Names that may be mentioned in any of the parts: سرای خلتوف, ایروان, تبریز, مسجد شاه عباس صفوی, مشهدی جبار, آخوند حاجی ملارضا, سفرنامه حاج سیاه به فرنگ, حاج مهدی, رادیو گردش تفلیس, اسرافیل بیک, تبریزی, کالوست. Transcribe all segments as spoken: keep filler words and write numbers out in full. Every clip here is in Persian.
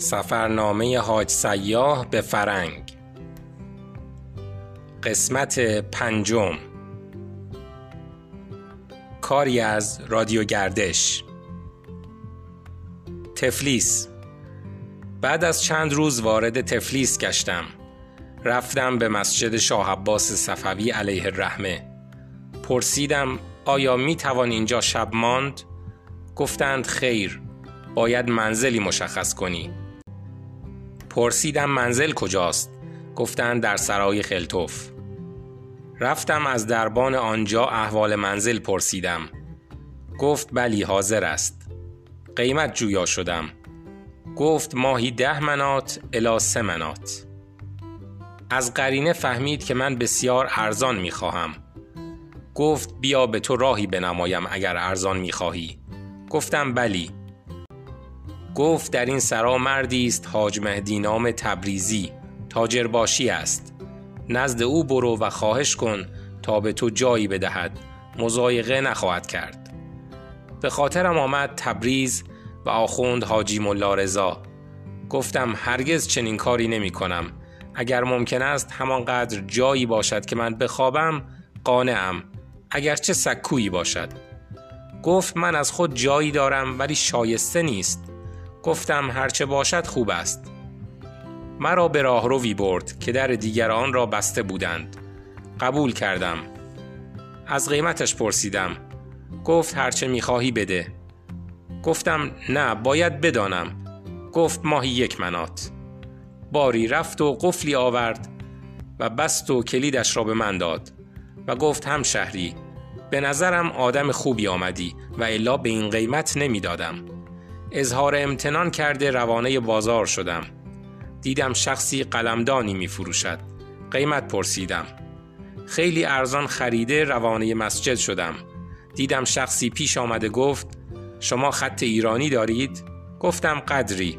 سفرنامه حاج سیاه به فرنگ، قسمت پنجم، کاری از رادیو گردش تفلیس. بعد از چند روز وارد تفلیس گشتم. رفتم به مسجد شاه عباس صفوی علیه الرحمه. پرسیدم آیا می توان اینجا شب ماند؟ گفتند خیر، باید منزلی مشخص کنی. پرسیدم منزل کجاست؟ گفتند در سرای خلتوف. رفتم از دربان آنجا احوال منزل پرسیدم. گفت بلی حاضر است. قیمت جویا شدم. گفت ماهی ده منات الی سه منات. از قرینه فهمید که من بسیار ارزان می خواهم. گفت بیا به تو راهی بنمایم اگر ارزان می خواهی. گفتم بلی. گفت در این سرا مردی است حاج مهدی نام تبریزی، تاجر باشی است. نزد او برو و خواهش کن تا به تو جایی بدهد، مضایقه نخواهد کرد. به خاطرم آمد تبریز و آخوند حاجی ملارضا. گفتم هرگز چنین کاری نمی کنم. اگر ممکن است همانقدر جایی باشد که من بخوابم قانعم، اگرچه سکویی باشد. گفت من از خود جایی دارم ولی شایسته نیست. گفتم هرچه باشد خوب است. مرا به راهروی برد که در دیگر آن را بسته بودند. قبول کردم. از قیمتش پرسیدم. گفت هرچه میخواهی بده. گفتم نه، باید بدانم. گفت ماهی یک منات. باری رفت و قفلی آورد و بست و کلیدش را به من داد و گفت هم شهری، به نظرم آدم خوبی آمدی و الا به این قیمت نمی دادم. اظهار امتنان کرده روانه بازار شدم. دیدم شخصی قلمدانی می فروشد. قیمت پرسیدم. خیلی ارزان خریده روانه مسجد شدم. دیدم شخصی پیش آمده گفت شما خط ایرانی دارید؟ گفتم قدری.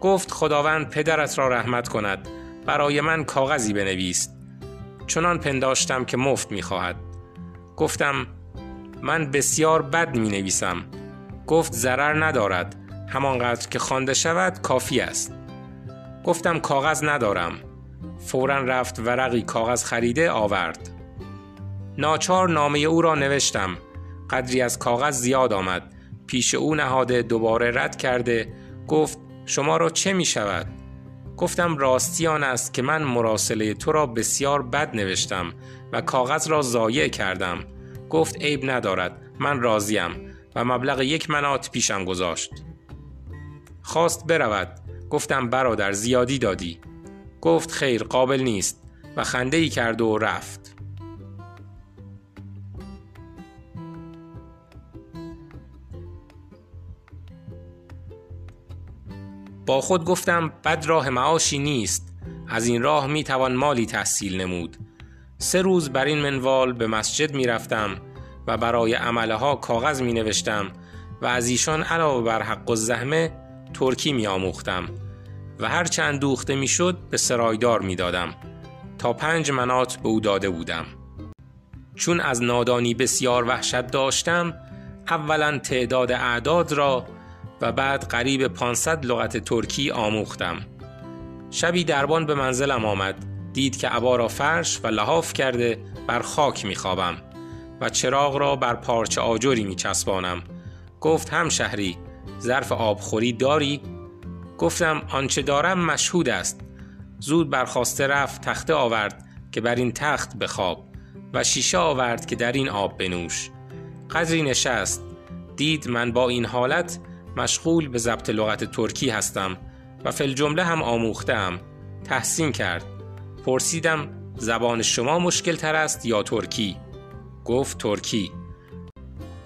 گفت خداوند پدرت را رحمت کند، برای من کاغذی بنویس. چنان پنداشتم که مفت می خواهد. گفتم من بسیار بد می نویسم. گفت ضرر ندارد، همانقدر که خوانده شود کافی است. گفتم کاغذ ندارم. فوراً رفت ورقی کاغذ خریده آورد. ناچار نامه او را نوشتم. قدری از کاغذ زیاد آمد. پیش او نهاده دوباره رد کرده. گفت شما را چه می شود؟ گفتم راستی آن است که من مراسله تو را بسیار بد نوشتم و کاغذ را ضایع کردم. گفت عیب ندارد، من راضیم. و مبلغ یک منات پیشم گذاشت. خواست برود. گفتم برادر زیادی دادی. گفت خیر، قابل نیست و خنده‌ای کرد و رفت. با خود گفتم بد راه معاشی نیست، از این راه می توان مالی تحصیل نمود. سه روز بر این منوال به مسجد می رفتم و برای عمله ها کاغذ می نوشتم و از ایشان علاوه بر حق و زحمه ترکی می آموختم و هر چند دوخته می شد به سرایدار می دادم. تا پنج منات به او داده بودم. چون از نادانی بسیار وحشت داشتم، اولا تعداد اعداد را و بعد قریب پانصد لغت ترکی آموختم. شبی دربان به منزلم آمد. دید که عبا را فرش و لحاف کرده بر خاک می خوابم و چراغ را بر پارچه آجری می چسبانم. گفت هم شهری، ظرف آبخوری داری؟ گفتم آنچه دارم مشهود است. زود برخاسته رفت تخته آورد که بر این تخت بخواب و شیشه آورد که در این آب بنوش. قدری نشست. دید من با این حالت مشغول به ضبط لغت ترکی هستم و فل جمله هم آموختم. تحسین کرد. پرسیدم زبان شما مشکل تر است یا ترکی؟ گفت ترکی.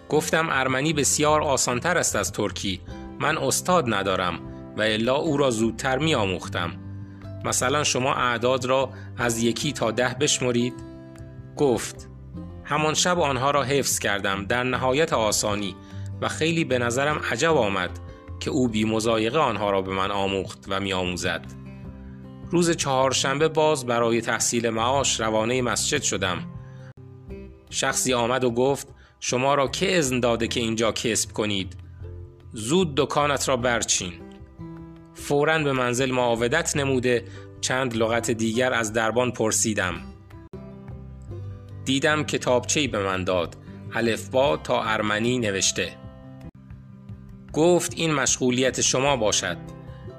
گفتم ارمنی بسیار آسان تر است از ترکی. من استاد ندارم و الا او را زودتر می آموختم. مثلا شما اعداد را از یکی تا ده بشمرید. گفت همان شب آنها را حفظ کردم در نهایت آسانی و خیلی به نظرم عجب آمد که او بی مضایقه آنها را به من آموخت و می آموزد. روز چهارشنبه باز برای تحصیل معاش روانه مسجد شدم. شخصی آمد و گفت شما را که اذن داده که اینجا کسب کنید؟ زود دکانت را برچین. فوراً به منزل معاودت نموده چند لغت دیگر از دربان پرسیدم. دیدم کتابچه‌ای به من داد، الفبا تا ارمنی نوشته. گفت این مشغولیت شما باشد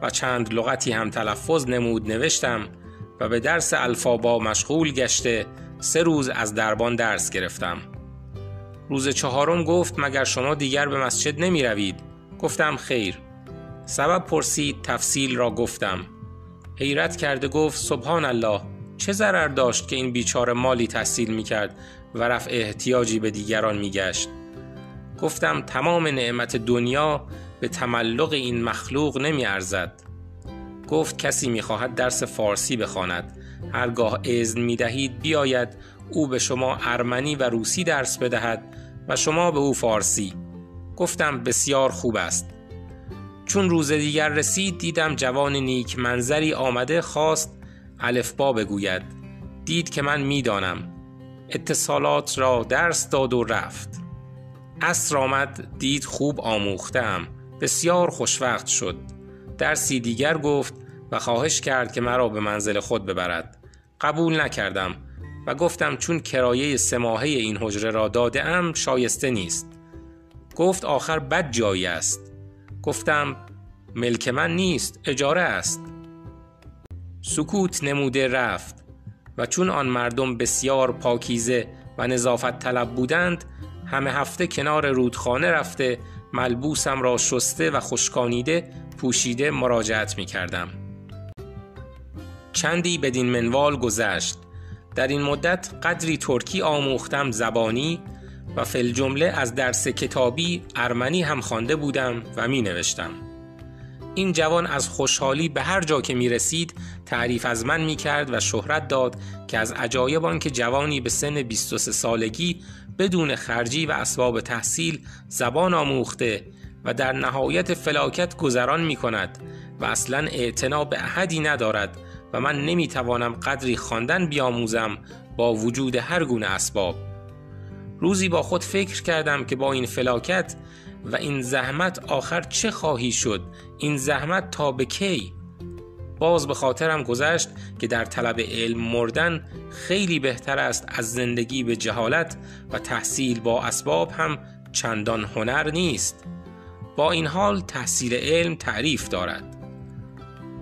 و چند لغتی هم تلفظ نمود نوشتم و به درس الفبا مشغول گشته سه روز از دربان درس گرفتم. روز چهارم گفت مگر شما دیگر به مسجد نمی روید؟ گفتم خیر. سبب پرسید، تفصیل را گفتم. حیرت کرده گفت سبحان الله، چه ضرر داشت که این بیچاره مالی تحصیل می کرد و رفع احتیاجی به دیگران می گشت. گفتم تمام نعمت دنیا به تملق این مخلوق نمی ارزد. گفت کسی می خواهد درس فارسی بخواند، هرگاه اذن می دهید بیاید او به شما ارمنی و روسی درس بدهد و شما به او فارسی. گفتم بسیار خوب است. چون روز دیگر رسید دیدم جوان نیک منظری آمده خواست الفبا بگوید. دید که من می دانم. اتصالات را درس داد و رفت. عصر آمد، دید خوب آموختم، بسیار خوشوقت شد. درسی دیگر گفت و خواهش کرد که مرا به منزل خود ببرد. قبول نکردم و گفتم چون کرایه سه ماهه این حجره را داده ام شایسته نیست. گفت آخر بد جایی است. گفتم ملک من نیست، اجاره است. سکوت نموده رفت و چون آن مردم بسیار پاکیزه و نظافت طلب بودند همه هفته کنار رودخانه رفته ملبوسم را شسته و خشکانیده پوشیده مراجعت می کردم. چندی بدین منوال گذشت. در این مدت قدری ترکی آموختم زبانی و فل جمله از درس کتابی ارمنی هم خوانده بودم و می نوشتم. این جوان از خوشحالی به هر جا که می رسید تعریف از من می کرد و شهرت داد که از عجایب آن که جوانی به سن بیست و سه سالگی بدون خرجی و اسباب تحصیل زبان آموخته و در نهایت فلاکت گذران می کند و اصلاً اعتنا به احدی ندارد و من نمی توانم قدری خواندن بیاموزم با وجود هر گونه اسباب. روزی با خود فکر کردم که با این فلاکت و این زحمت آخر چه خواهی شد؟ این زحمت تا به کی؟ باز به خاطرم گذشت که در طلب علم مردن خیلی بهتر است از زندگی به جهالت و تحصیل با اسباب هم چندان هنر نیست. با این حال تحصیل علم تعریف دارد.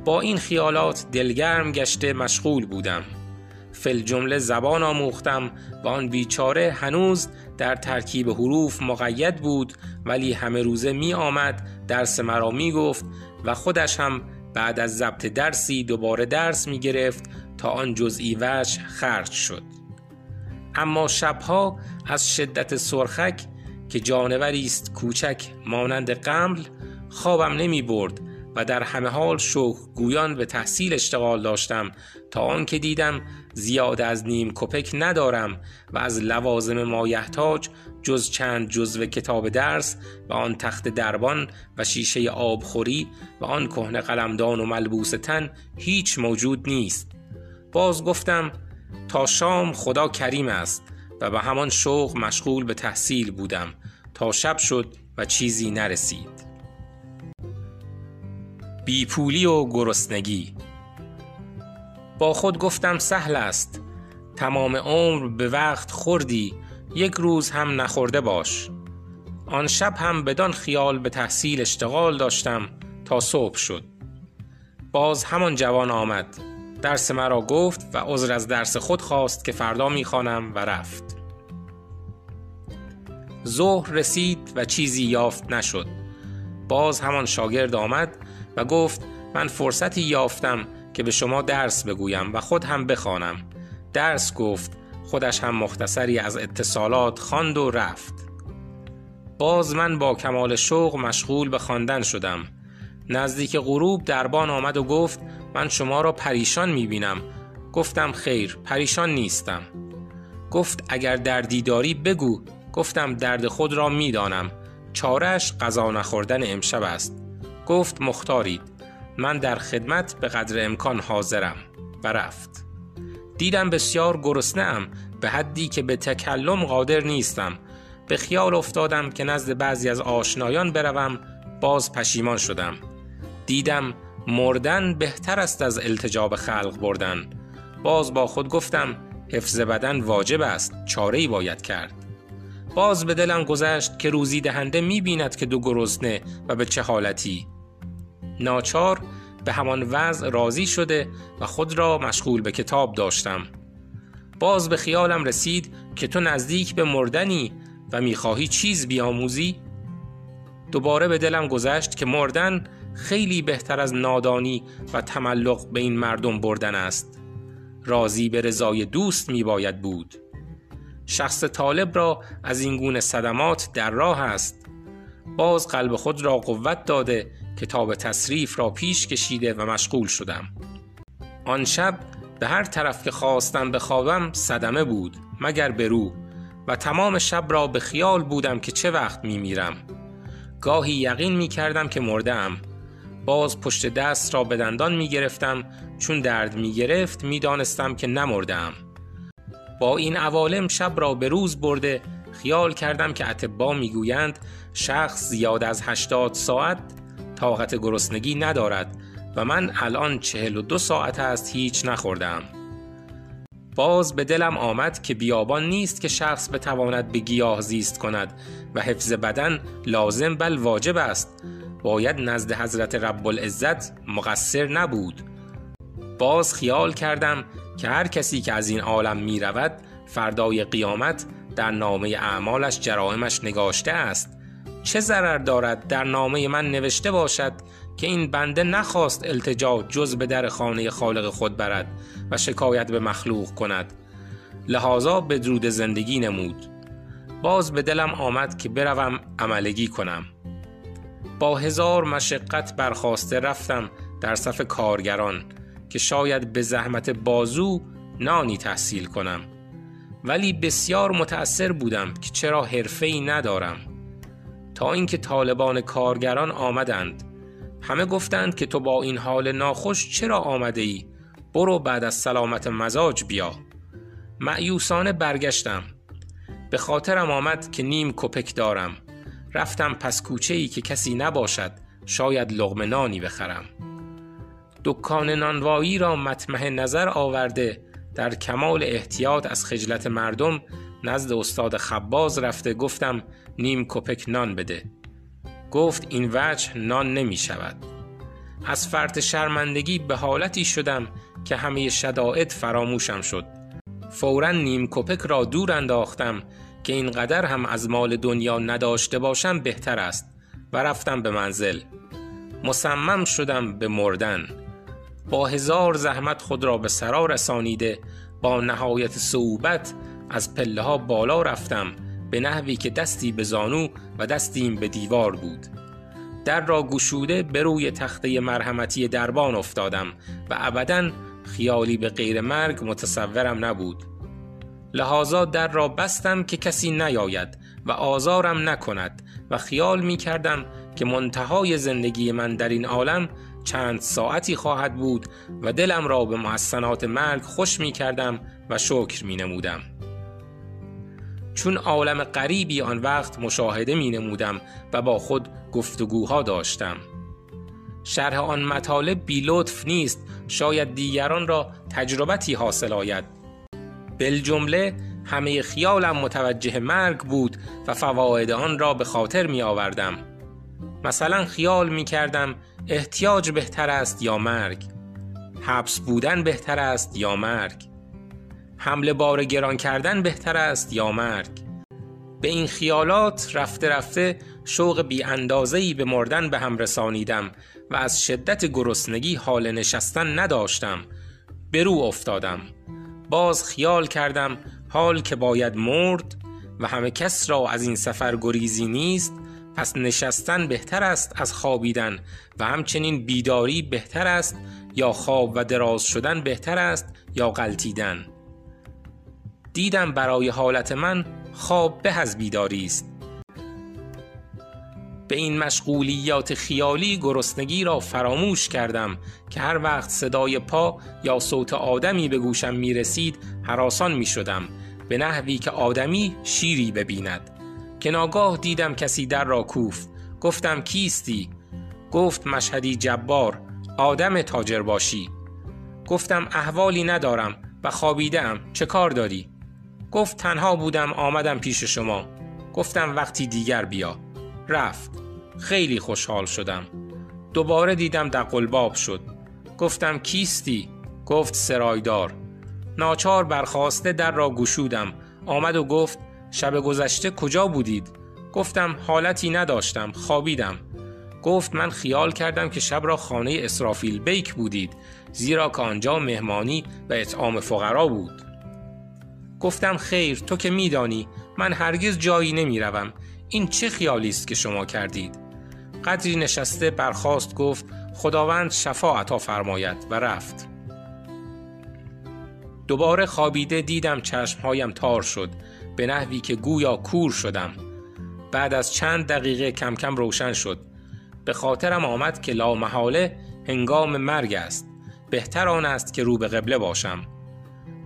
با این خیالات دلگرم گشته مشغول بودم. فل جمله زبان آموختم و آن بیچاره هنوز در ترکیب حروف مقید بود ولی همه روزه می آمد درس مرا می گفت و خودش هم بعد از ضبط درسی دوباره درس می گرفت تا آن جزئی وجه خرج شد. اما شبها از شدت سرخک که جانوری است کوچک مانند قمل خوابم نمی برد و در همه حال شوق گویان به تحصیل اشتغال داشتم تا آنکه دیدم زیاد از نیم کپک ندارم و از لوازم مایحتاج جز چند جزو کتاب درس و آن تخت دربان و شیشه آبخوری و آن کهنه قلمدان و ملبوس تن هیچ موجود نیست. باز گفتم تا شام خدا کریم است و به همان شوق مشغول به تحصیل بودم تا شب شد و چیزی نرسید. بیپولی و گرسنگی. با خود گفتم سهل است، تمام عمر به وقت خوردی، یک روز هم نخورده باش. آن شب هم بدان خیال به تحصیل اشتغال داشتم تا صبح شد. باز همان جوان آمد، درس مرا گفت و عذر از درس خود خواست که فردا میخوانم و رفت. ظهر رسید و چیزی یافت نشد. باز همان شاگرد آمد و گفت من فرصتی یافتم که به شما درس بگویم و خود هم بخوانم. درس گفت، خودش هم مختصری از اتصالات خواند و رفت. باز من با کمال شوق مشغول به خواندن شدم. نزدیک غروب دربان آمد و گفت من شما را پریشان می‌بینم. گفتم خیر، پریشان نیستم. گفت اگر دردی داری بگو. گفتم درد خود را می‌دانم، چاره‌اش غذا نخوردن امشب است. گفت مختارید، من در خدمت به قدر امکان حاضرم و رفت. دیدم بسیار گرسنه‌ام به حدی که به تکلم قادر نیستم. به خیال افتادم که نزد بعضی از آشنایان بروم. باز پشیمان شدم. دیدم مردن بهتر است از التجا به خلق بردن. باز با خود گفتم حفظ بدن واجب است، چاره‌ای باید کرد. باز به دلم گذشت که روزی دهنده می‌بیند که دو گرسنه و به چه حالتی. ناچار به همان وضع راضی شده و خود را مشغول به کتاب داشتم. باز به خیالم رسید که تو نزدیک به مردنی و می‌خواهی چیز بیاموزی؟ دوباره به دلم گذشت که مردن خیلی بهتر از نادانی و تملق به این مردم بردن است. راضی به رضای دوست می باید بود. شخص طالب را از این گونه صدمات در راه است. باز قلب خود را قوت داده کتاب تصریف را پیش کشیده و مشغول شدم. آن شب به هر طرف که خواستم بخوابم صدمه بود مگر به رو، و تمام شب را به خیال بودم که چه وقت می میرم. گاهی یقین می کردم که مردم. باز پشت دست را به دندان می گرفتم، چون درد می گرفت می دانستم که نمردم. با این عوالم شب را به روز برده خیال کردم که اطبا می گویند شخص زیاد از هشتاد ساعت طاقت گرسنگی ندارد و من الان چهل و دو ساعت است هیچ نخوردم. باز به دلم آمد که بیابان نیست که شخص بتواند به گیاه زیست کند و حفظ بدن لازم بل واجب است. باید نزد حضرت رب العزت مقصر نبود. باز خیال کردم که هر کسی که از این عالم می رود فردای قیامت در نامه اعمالش جرائمش نگاشته است. چه ضرر دارد در نامه من نوشته باشد که این بنده نخواست التجا جز به در خانه خالق خود برد و شکایت به مخلوق کند، لحاظا به درود زندگی نمود. باز به دلم آمد که بروم عملگی کنم. با هزار مشقت برخواسته رفتم در صف کارگران که شاید به زحمت بازو نانی تحصیل کنم، ولی بسیار متأثر بودم که چرا حرفه‌ای ندارم. تا اینکه طالبان کارگران آمدند، همه گفتند که تو با این حال ناخوش چرا آمده ای؟ برو بعد از سلامت مزاج بیا. مأیوسانه برگشتم. به خاطرم آمد که نیم کپک دارم. رفتم پس کوچه‌ای که کسی نباشد، شاید لقمه نانی بخرم. دکان نانوایی را مطمع نظر آورده در کمال احتیاط از خجلت مردم نزد استاد خباز رفته گفتم نیم کپک نان بده. گفت این وجه نان نمی شود. از فرط شرمندگی به حالتی شدم که همه شدائد فراموشم شد. فوراً نیم کپک را دور انداختم که اینقدر هم از مال دنیا نداشته باشم بهتر است و رفتم به منزل. مصمم شدم به مردن. با هزار زحمت خود را به سرا رسانیده با نهایت صعوبت از پله ها بالا رفتم به نحوی که دستی به زانو و دستیم به دیوار بود. در را گشوده به روی تخته مرحمتی دربان افتادم و ابداً خیالی به غیر مرگ متصورم نبود. لحاظا در را بستم که کسی نیاید و آزارم نکند و خیال می کردم که منتهای زندگی من در این عالم چند ساعتی خواهد بود و دلم را به محسنات مرگ خوش می کردم و شکر می نمودم. چون عالم غریبی آن وقت مشاهده می نمودم و با خود گفتگوها داشتم. شرح آن مطالب بی لطف نیست، شاید دیگران را تجربتی حاصل آید. بالجمله همه خیالم متوجه مرگ بود و فواید آن را به خاطر می آوردم. مثلا خیال می کردم احتیاج بهتر است یا مرگ؟ حبس بودن بهتر است یا مرگ؟ حمل بار گران کردن بهتر است یا مرگ؟ به این خیالات رفته رفته شوق بی اندازه‌ای به مردن به هم رسانیدم و از شدت گرسنگی حال نشستن نداشتم. به رو افتادم. باز خیال کردم حال که باید مرد و همه کس را از این سفر گریزی نیست، پس نشستن بهتر است از خوابیدن و همچنین بیداری بهتر است یا خواب و دراز شدن بهتر است یا غلطیدن. دیدم برای حالت من خواب به از بیداری است. به این مشغولیات خیالی گرسنگی را فراموش کردم که هر وقت صدای پا یا صوت آدمی به گوشم می رسید هراسان می شدم، به نحوی که آدمی شیری ببیند. که ناگاه دیدم کسی در را کوفت. گفتم کیستی؟ گفت مشهدی جبار. آدم تاجر باشی. گفتم احوالی ندارم و خوابیدم، چه کار داری؟ گفت تنها بودم آمدم پیش شما. گفتم وقتی دیگر بیا. رفت. خیلی خوشحال شدم. دوباره دیدم دقلباب شد. گفتم کیستی؟ گفت سرایدار. ناچار برخاسته در را گشودم. آمد و گفت شب گذشته کجا بودید؟ گفتم حالتی نداشتم، خوابیدم. گفت من خیال کردم که شب را خانه اسرافیل بیک بودید، زیرا که آنجا مهمانی و اطعام فقرا بود. گفتم خیر، تو که میدانی من هرگز جایی نمیروم. این چه خیالی است که شما کردید؟ قدری نشسته برخاست، گفت خداوند شفا عطا فرماید و رفت. دوباره خوابیده دیدم چشمهایم تار شد، به نحوی که گویا کور شدم. بعد از چند دقیقه کم کم روشن شد. به خاطرم آمد که لا محاله هنگام مرگ است، بهتر آن است که رو به قبله باشم.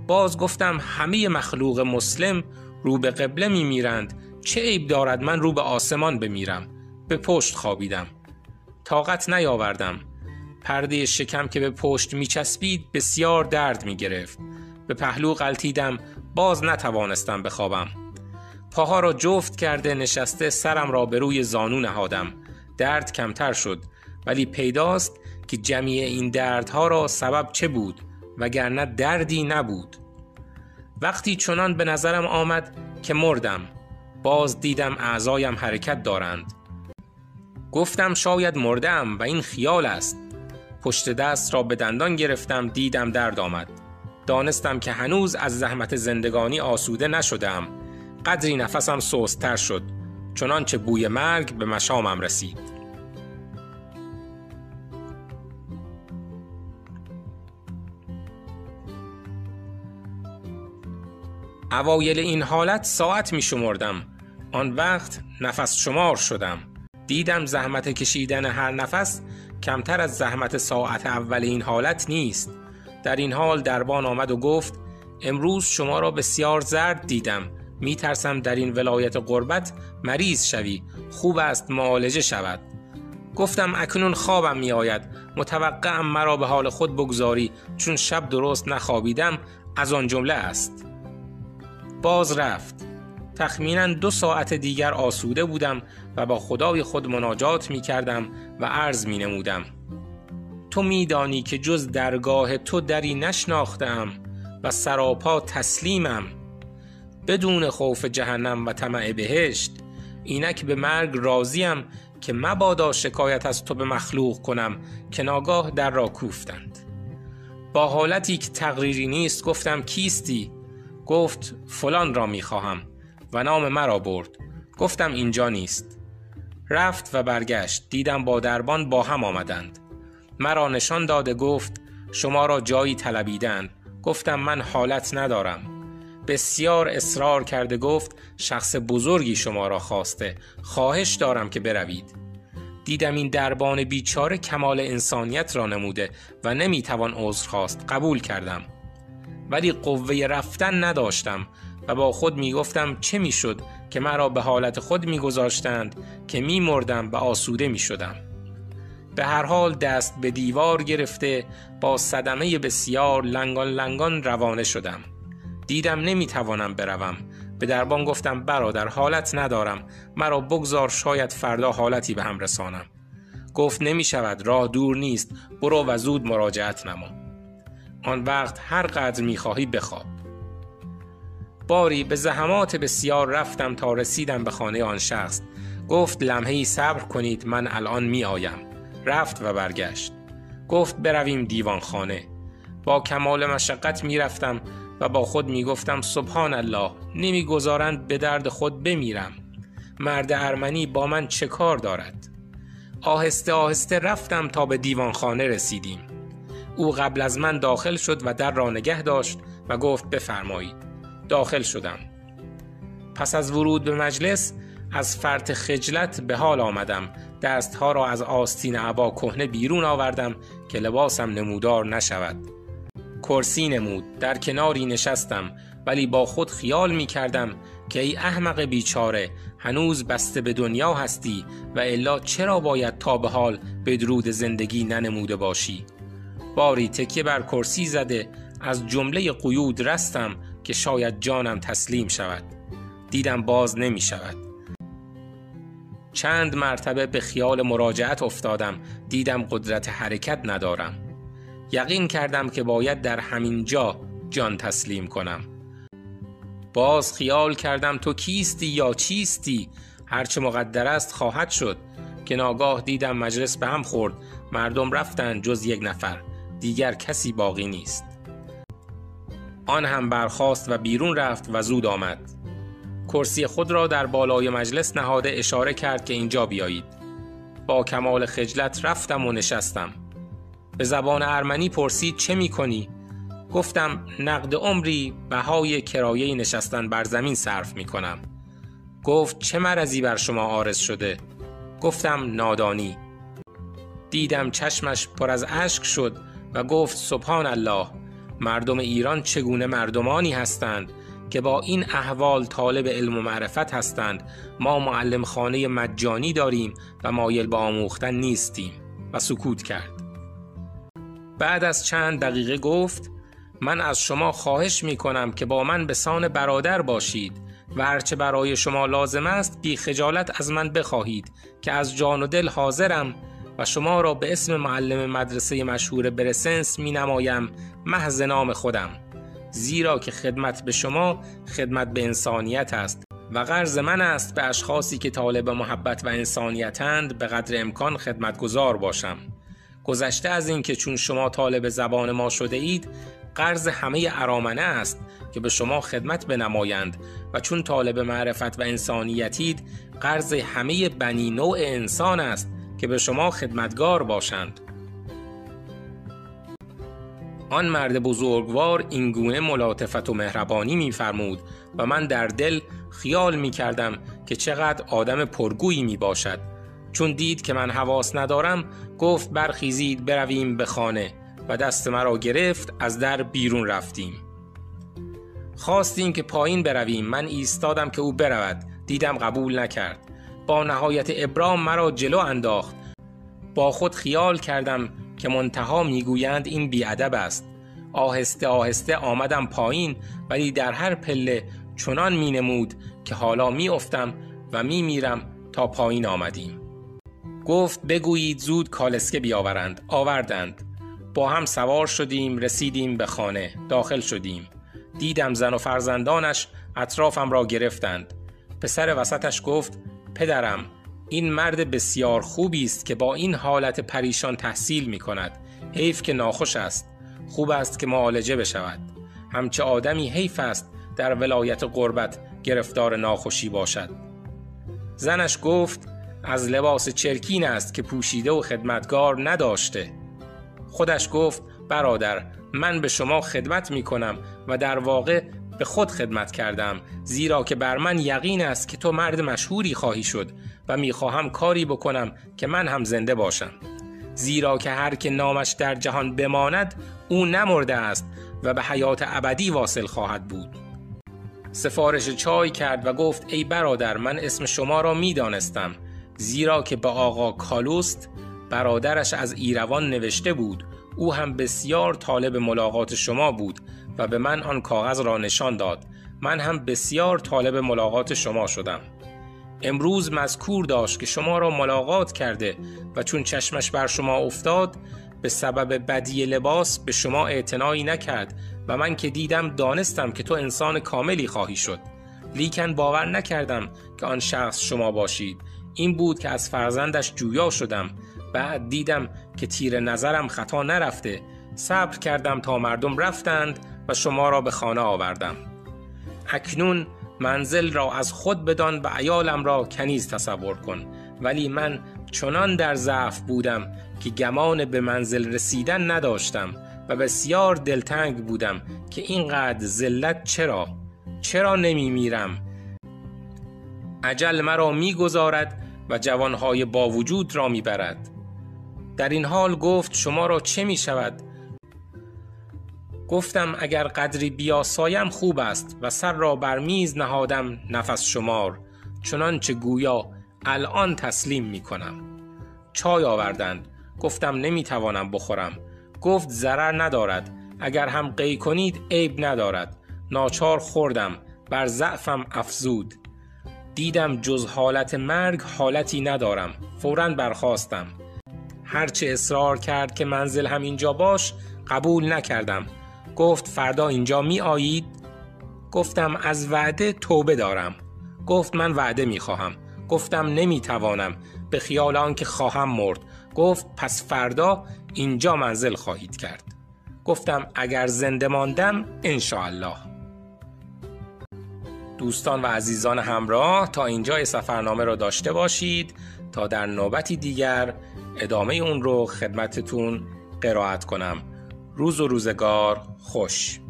باز گفتم همه مخلوق مسلم رو به قبله می میرند، چه عیب دارد من رو به آسمان بمیرم؟ به پشت خوابیدم. طاقت نیاوردم. پرده شکم که به پشت می چسبید بسیار درد می گرفت. به پهلو غلطیدم، باز نتوانستم بخوابم. پاها را جفت کرده نشسته سرم را به روی زانو نهادم. درد کمتر شد، ولی پیداست که جمیع این دردها را سبب چه بود، وگرنه دردی نبود. وقتی چنان به نظرم آمد که مردم، باز دیدم اعضایم حرکت دارند. گفتم شاید مردم و این خیال است. پشت دست را به دندان گرفتم، دیدم درد آمد. دانستم که هنوز از زحمت زندگانی آسوده نشدم. قدری نفسم سست‌تر شد، چنانچه بوی مرگ به مشامم رسید. اوایل این حالت ساعت می شمردم. آن وقت نفس شمار شدم. دیدم زحمت کشیدن هر نفس کمتر از زحمت ساعت اول این حالت نیست. در این حال دربان آمد و گفت امروز شما را بسیار زرد دیدم. می ترسم در این ولایت غربت مریض شوی. خوب است معالجه شود. گفتم اکنون خوابم می آید. متوقعم مرا به حال خود بگذاری، چون شب درست نخوابیدم. از آن جمله است. باز رفت. تخمینا دو ساعت دیگر آسوده بودم و با خدای خود مناجات می کردم و عرض می نمودم تو می دانی که جز درگاه تو دری نشناختم و سراپا تسلیمم، بدون خوف جهنم و طمع بهشت. اینک به مرگ راضیم که مبادا شکایت از تو به مخلوق کنم، که ناگاه در را کوفتند. با حالتی که تقریری نیست گفتم کیستی؟ گفت فلان را می خواهم و نام مرا برد. گفتم اینجا نیست. رفت و برگشت. دیدم با دربان با هم آمدند. مرا نشان داده گفت شما را جایی طلبیدند. گفتم من حالت ندارم. بسیار اصرار کرده گفت شخص بزرگی شما را خواسته، خواهش دارم که بروید. دیدم این دربان بیچاره کمال انسانیت را نموده و نمی توان عذر خواست. قبول کردم، ولی قوه رفتن نداشتم و با خود می گفتم چه می شد که مرا به حالت خود می گذاشتند که می مردم و آسوده می شدم. به هر حال دست به دیوار گرفته با صدمه بسیار لنگان لنگان روانه شدم. دیدم نمی توانم بروم. به دربان گفتم برادر حالت ندارم، مرا بگذار، شاید فردا حالتی به هم رسانم. گفت نمی شود، راه دور نیست، برو و زود مراجعت نما. آن وقت هر قدر می‌خواهی بخواب. باری به زحمات بسیار رفتم تا رسیدم به خانه آن شخص. گفت لمحه‌ای صبر کنید، من الان می‌آیم. رفت و برگشت. گفت برویم دیوان خانه. با کمال مشقت می‌رفتم و با خود می‌گفتم سبحان الله، نمی‌گذارند به درد خود بمیرم. مرد ارمنی با من چه کار دارد؟ آهسته آهسته رفتم تا به دیوان خانه رسیدیم. او قبل از من داخل شد و در را نگه داشت و گفت بفرمایید. داخل شدم. پس از ورود به مجلس از فرط خجلت به حال آمدم. دستها را از آستین عبا کهنه بیرون آوردم که لباسم نمودار نشود. کرسی نمود. در کناری نشستم، ولی با خود خیال می کردم که ای احمق بیچاره هنوز بسته به دنیا هستی و الا چرا باید تا به حال به درود زندگی ننموده باشی؟ باری تکیه بر کرسی زده از جمله قیود رستم که شاید جانم تسلیم شود. دیدم باز نمی شود. چند مرتبه به خیال مراجعت افتادم، دیدم قدرت حرکت ندارم. یقین کردم که باید در همین جا جان تسلیم کنم. باز خیال کردم تو کیستی یا چیستی، هرچه مقدر است خواهد شد، که ناگاه دیدم مجلس به هم خورد، مردم رفتن جز یک نفر، دیگر کسی باقی نیست. آن هم برخاست و بیرون رفت و زود آمد. کرسی خود را در بالای مجلس نهاده اشاره کرد که اینجا بیایید. با کمال خجلت رفتم و نشستم. به زبان ارمنی پرسید چه می کنی؟ گفتم نقد عمری بهای کرایه نشستن بر زمین صرف می کنم. گفت چه مرضی بر شما عارض شده؟ گفتم نادانی. دیدم چشمش پر از اشک شد و گفت سبحان الله، مردم ایران چگونه مردمانی هستند که با این احوال طالب علم و معرفت هستند. ما معلم خانه مجانی داریم و مایل به آموختن نیستیم. و سکوت کرد. بعد از چند دقیقه گفت من از شما خواهش می کنم که با من به سان برادر باشید و هرچه برای شما لازم است بی خجالت از من بخواهید که از جان و دل حاضرم و شما را به اسم معلم مدرسه مشهور برسنس می نمایم محض نام خودم، زیرا که خدمت به شما خدمت به انسانیت است و غرض من است به اشخاصی که طالب محبت و انسانیتند به قدر امکان خدمتگزار باشم. گذشته از این که چون شما طالب زبان ما شده اید، غرض همه ارامنه است که به شما خدمت بنمایند و چون طالب معرفت و انسانیتید، غرض همه بنی نوع انسان است که به شما خدمتگار باشند. آن مرد بزرگوار اینگونه ملاطفت و مهربانی می‌فرمود و من در دل خیال می‌کردم که چقدر آدم پرگویی می‌باشد. چون دید که من حواس ندارم، گفت برخیزید برویم به خانه و دست مرا گرفت، از در بیرون رفتیم. خواستیم که پایین برویم، من ایستادم که او برود، دیدم قبول نکرد. با نهایت ابرام مرا جلو انداخت. با خود خیال کردم که منتها میگویند این بیادب است. آهسته آهسته آمدم پایین، ولی در هر پله چنان می نمود که حالا می افتم و می میرم. تا پایین آمدیم. گفت بگویید زود کالسکه بیاورند. آوردند. با هم سوار شدیم، رسیدیم به خانه، داخل شدیم. دیدم زن و فرزندانش اطرافم را گرفتند. پسر وسطش گفت پدرم، این مرد بسیار خوبی است که با این حالت پریشان تحصیل می کند. حیف که ناخوش است. خوب است که معالجه بشود. همچه آدمی حیف است در ولایت قربت گرفتار ناخوشی باشد. زنش گفت از لباس چرکین است که پوشیده و خدمتگار نداشته. خودش گفت برادر، من به شما خدمت می کنم و در واقع به خود خدمت کردم، زیرا که بر من یقین است که تو مرد مشهوری خواهی شد و می خواهم کاری بکنم که من هم زنده باشم، زیرا که هر که نامش در جهان بماند او نمرده است و به حیات ابدی واصل خواهد بود. سفارش چای کرد و گفت ای برادر، من اسم شما را می دانستم، زیرا که به آقا کالوست برادرش از ایروان نوشته بود. او هم بسیار طالب ملاقات شما بود و به من آن کاغذ را نشان داد. من هم بسیار طالب ملاقات شما شدم. امروز مذکور داشت که شما را ملاقات کرده و چون چشمش بر شما افتاد، به سبب بدی لباس به شما اعتنایی نکرد و من که دیدم دانستم که تو انسان کاملی خواهی شد، لیکن باور نکردم که آن شخص شما باشید. این بود که از فرزندش جویا شدم. بعد دیدم که تیر نظرم خطا نرفته. صبر کردم تا مردم رفتند و شما را به خانه آوردم. اکنون منزل را از خود بدان و عیالم را کنیز تصور کن، ولی من چنان در ضعف بودم که گمان به منزل رسیدن نداشتم و بسیار دلتنگ بودم که اینقدر ذلت چرا؟ چرا نمی میرم؟ اجل مرا می گذارد و جوانهای با وجود را می برد. در این حال گفت شما را چه می شود؟ گفتم اگر قدری بیاسایم خوب است و سر را بر میز نهادم نفس شمار، چنانچه گویا الان تسلیم می کنم. چای آوردند، گفتم نمی توانم بخورم. گفت ضرر ندارد، اگر هم قی کنید عیب ندارد. ناچار خوردم، بر ضعفم افزود. دیدم جز حالت مرگ حالتی ندارم، فوراً برخاستم. هرچه اصرار کرد که منزل همینجا باش قبول نکردم. گفت فردا اینجا می آیید؟ گفتم از وعده توبه دارم. گفت من وعده می خواهم. گفتم نمی توانم، به خیال آن که خواهم مرد. گفت پس فردا اینجا منزل خواهید کرد. گفتم اگر زنده ماندم انشاءالله. دوستان و عزیزان همراه، تا اینجا سفرنامه را داشته باشید تا در نوبتی دیگر ادامه اون رو خدمتتون قرائت کنم. روز و روزگار خوش.